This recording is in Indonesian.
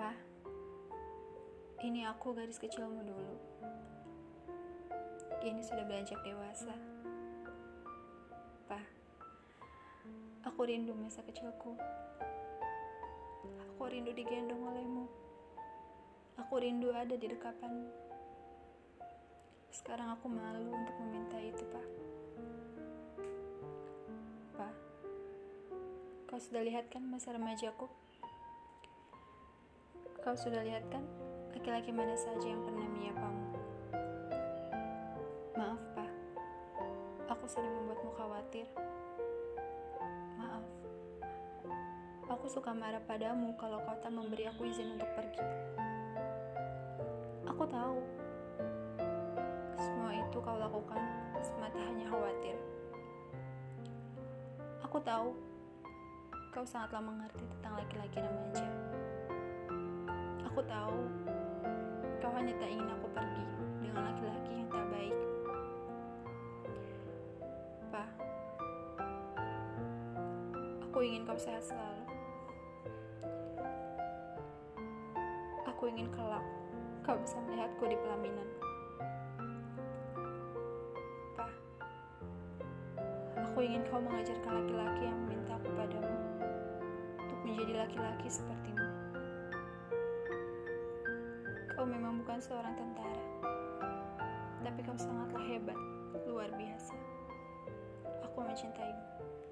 apa? Ini aku, gadis kecilmu dulu. Kini sudah beranjak dewasa. Pa, aku rindu masa kecilku. Aku rindu digendong olehmu. Aku rindu ada di dekapanmu. Sekarang aku malu untuk meminta itu, Pa. Pa, kau sudah lihat kan masa remajaku? Kau sudah lihat kan laki-laki mana saja yang pernah menyapamu? Maaf, Pa. Aku sering membuatmu khawatir. Maaf. Aku suka marah padamu kalau kau tak memberi aku izin untuk pergi. Aku tahu. Semua itu kau lakukan semata hanya khawatir. Aku tahu. Kau sangatlah mengerti tentang laki-laki remaja. Aku tahu, kau hanya tak ingin aku pergi dengan laki-laki yang tak baik. Pa, aku ingin kau sehat selalu. Aku ingin kelak kau bisa melihatku di pelaminan. Pa, aku ingin kau mengajarkan laki-laki yang meminta aku padamu untuk menjadi laki-laki sepertimu. Kau memang bukan seorang tentara, tapi kau sangatlah hebat, luar biasa. Aku mencintaimu.